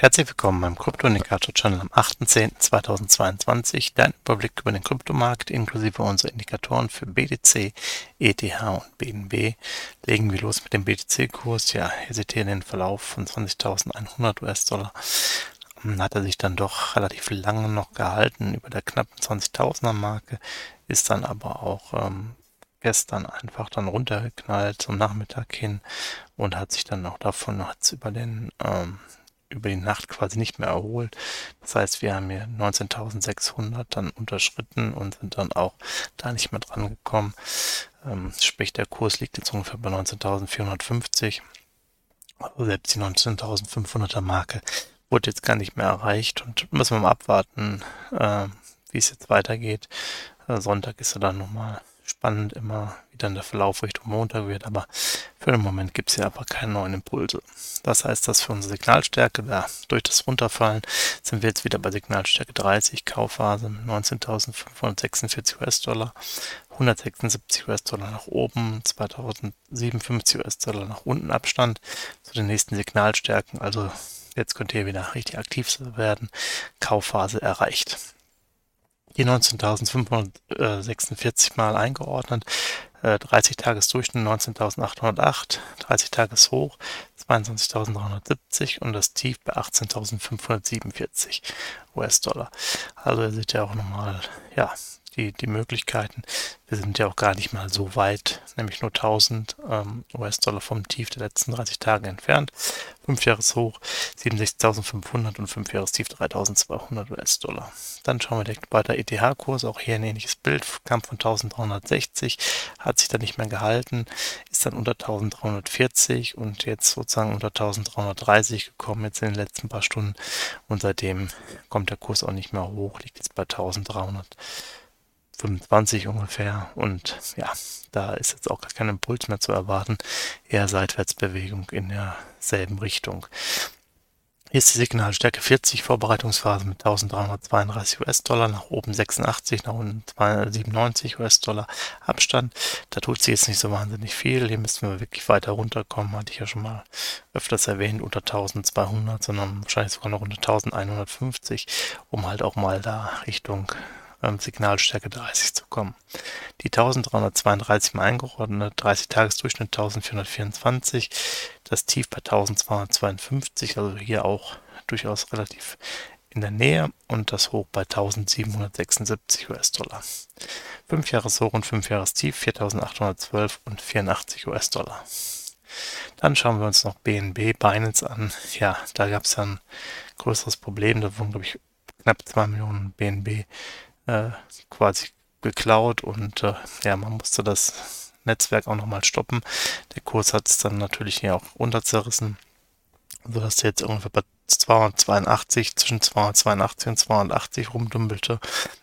Herzlich willkommen beim Crypto Indicator Channel am 8.10.2022. Dein Überblick über den Kryptomarkt inklusive unserer Indikatoren für BTC, ETH und BNB. Legen wir los mit dem BTC-Kurs. Ja, hier seht ihr den Verlauf von 20.100 US-Dollar. Hat er sich dann doch relativ lange noch gehalten über der knappen 20.000er-Marke. Ist dann aber auch gestern einfach dann runtergeknallt zum Nachmittag hin und hat sich dann auch davon über die Nacht quasi nicht mehr erholt. Das heißt, wir haben hier 19.600 dann unterschritten und sind dann auch da nicht mehr dran gekommen. Sprich, der Kurs liegt jetzt ungefähr bei 19.450. Also selbst die 19.500er Marke wurde jetzt gar nicht mehr erreicht und müssen wir mal abwarten, wie es jetzt weitergeht. Sonntag ist ja dann nochmal spannend, immer wieder in der Verlauf Richtung Montag wird, aber für den Moment gibt es ja aber keine neuen Impulse. Das heißt, dass für unsere Signalstärke, durch das Runterfallen, sind wir jetzt wieder bei Signalstärke 30, Kaufphase mit 19.546 US-Dollar, 176 US-Dollar nach oben, 2.057 US-Dollar nach unten Abstand zu den nächsten Signalstärken. Also jetzt könnt ihr wieder richtig aktiv werden, Kaufphase erreicht. Die 19.546 mal eingeordnet, 30 Tagesdurchschnitt 19.808, 30 Tageshoch 22.370 und das Tief bei 18.547 US-Dollar. Also ihr seht ja auch nochmal die Möglichkeiten. Wir sind ja auch gar nicht mal so weit, nämlich nur 1.000 US-Dollar vom Tief der letzten 30 Tage entfernt. 5-Jahres-Hoch 67.500 und 5-Jahres-Tief 3.200 US-Dollar. Dann schauen wir direkt weiter ETH-Kurs, auch hier ein ähnliches Bild, kam von 1.360, hat sich dann nicht mehr gehalten, ist dann unter 1.340 und jetzt sozusagen unter 1.330 gekommen, jetzt in den letzten paar Stunden, und seitdem kommt der Kurs auch nicht mehr hoch, liegt jetzt bei 1.325 ungefähr und ja, da ist jetzt auch gar kein Impuls mehr zu erwarten, eher Seitwärtsbewegung in derselben Richtung. Hier ist die Signalstärke 40, Vorbereitungsphase mit 1.332 US-Dollar, nach oben 86, nach unten 97 US-Dollar Abstand. Da tut sie jetzt nicht so wahnsinnig viel, hier müssen wir wirklich weiter runterkommen, hatte ich ja schon mal öfters erwähnt, unter 1.200, sondern wahrscheinlich sogar noch unter 1.150, um halt auch mal da Richtung Signalstärke 30 zu kommen. Die 1.332 mal eingeordnet, 30 Tagesdurchschnitt 1.424, das Tief bei 1.252, also hier auch durchaus relativ in der Nähe, und das Hoch bei 1.776 US-Dollar. 5 Jahreshoch und 5 Jahrestief 4.812 und 84 US-Dollar. Dann schauen wir uns noch BNB, Binance an. Ja, da gab es ja ein größeres Problem, da wurden, glaube ich, knapp 2 Millionen BNB quasi geklaut und man musste das Netzwerk auch nochmal stoppen. Der Kurs hat es dann natürlich hier auch runterzerrissen, sodass der jetzt ungefähr bei 282, zwischen 282 und 280 rumdumpelte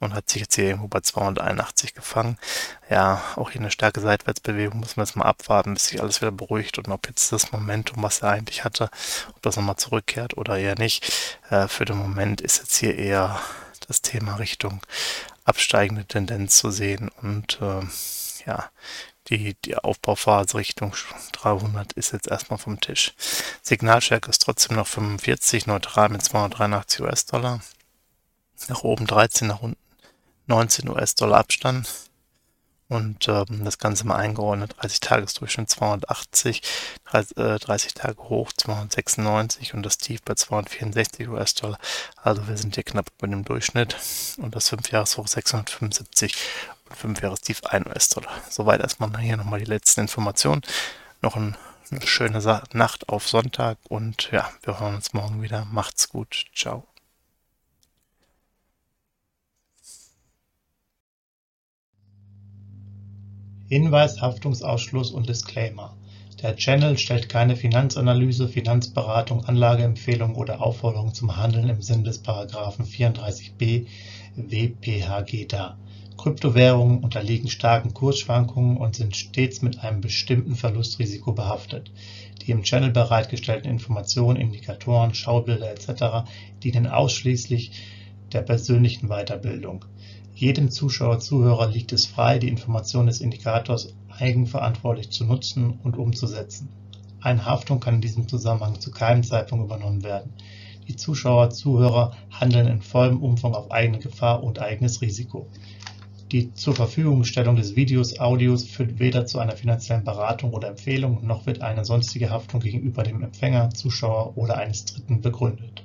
und hat sich jetzt hier irgendwo bei 281 gefangen. Ja, auch hier eine starke Seitwärtsbewegung, müssen wir jetzt mal abwarten, bis sich alles wieder beruhigt und ob jetzt das Momentum, was er eigentlich hatte, ob das nochmal zurückkehrt oder eher nicht. Für den Moment ist jetzt hier eher das Thema Richtung absteigende Tendenz zu sehen und die Aufbauphase Richtung 300 ist jetzt erstmal vom Tisch. Signalstärke ist trotzdem noch 45, neutral mit 283 US-Dollar. Nach oben 13, nach unten 19 US-Dollar Abstand. Und das Ganze mal eingeordnet, 30 Tagesdurchschnitt 280, 30 Tage hoch 296 und das Tief bei 264 US-Dollar. Also wir sind hier knapp über dem Durchschnitt und das 5-Jahres-Hoch 675 und 5-Jahres-Tief 1 US-Dollar. Soweit erstmal hier nochmal die letzten Informationen. Noch eine schöne Nacht auf Sonntag und ja, wir hören uns morgen wieder. Macht's gut, ciao. Hinweis, Haftungsausschluss und Disclaimer. Der Channel stellt keine Finanzanalyse, Finanzberatung, Anlageempfehlung oder Aufforderung zum Handeln im Sinne des § 34b WpHG dar. Kryptowährungen unterliegen starken Kursschwankungen und sind stets mit einem bestimmten Verlustrisiko behaftet. Die im Channel bereitgestellten Informationen, Indikatoren, Schaubilder etc. dienen ausschließlich der persönlichen Weiterbildung. Jedem Zuschauer/Zuhörer liegt es frei, die Informationen des Indikators eigenverantwortlich zu nutzen und umzusetzen. Eine Haftung kann in diesem Zusammenhang zu keinem Zeitpunkt übernommen werden. Die Zuschauer/Zuhörer handeln in vollem Umfang auf eigene Gefahr und eigenes Risiko. Die zur Verfügungstellung des Videos, Audios führt weder zu einer finanziellen Beratung oder Empfehlung, noch wird eine sonstige Haftung gegenüber dem Empfänger, Zuschauer oder eines Dritten begründet.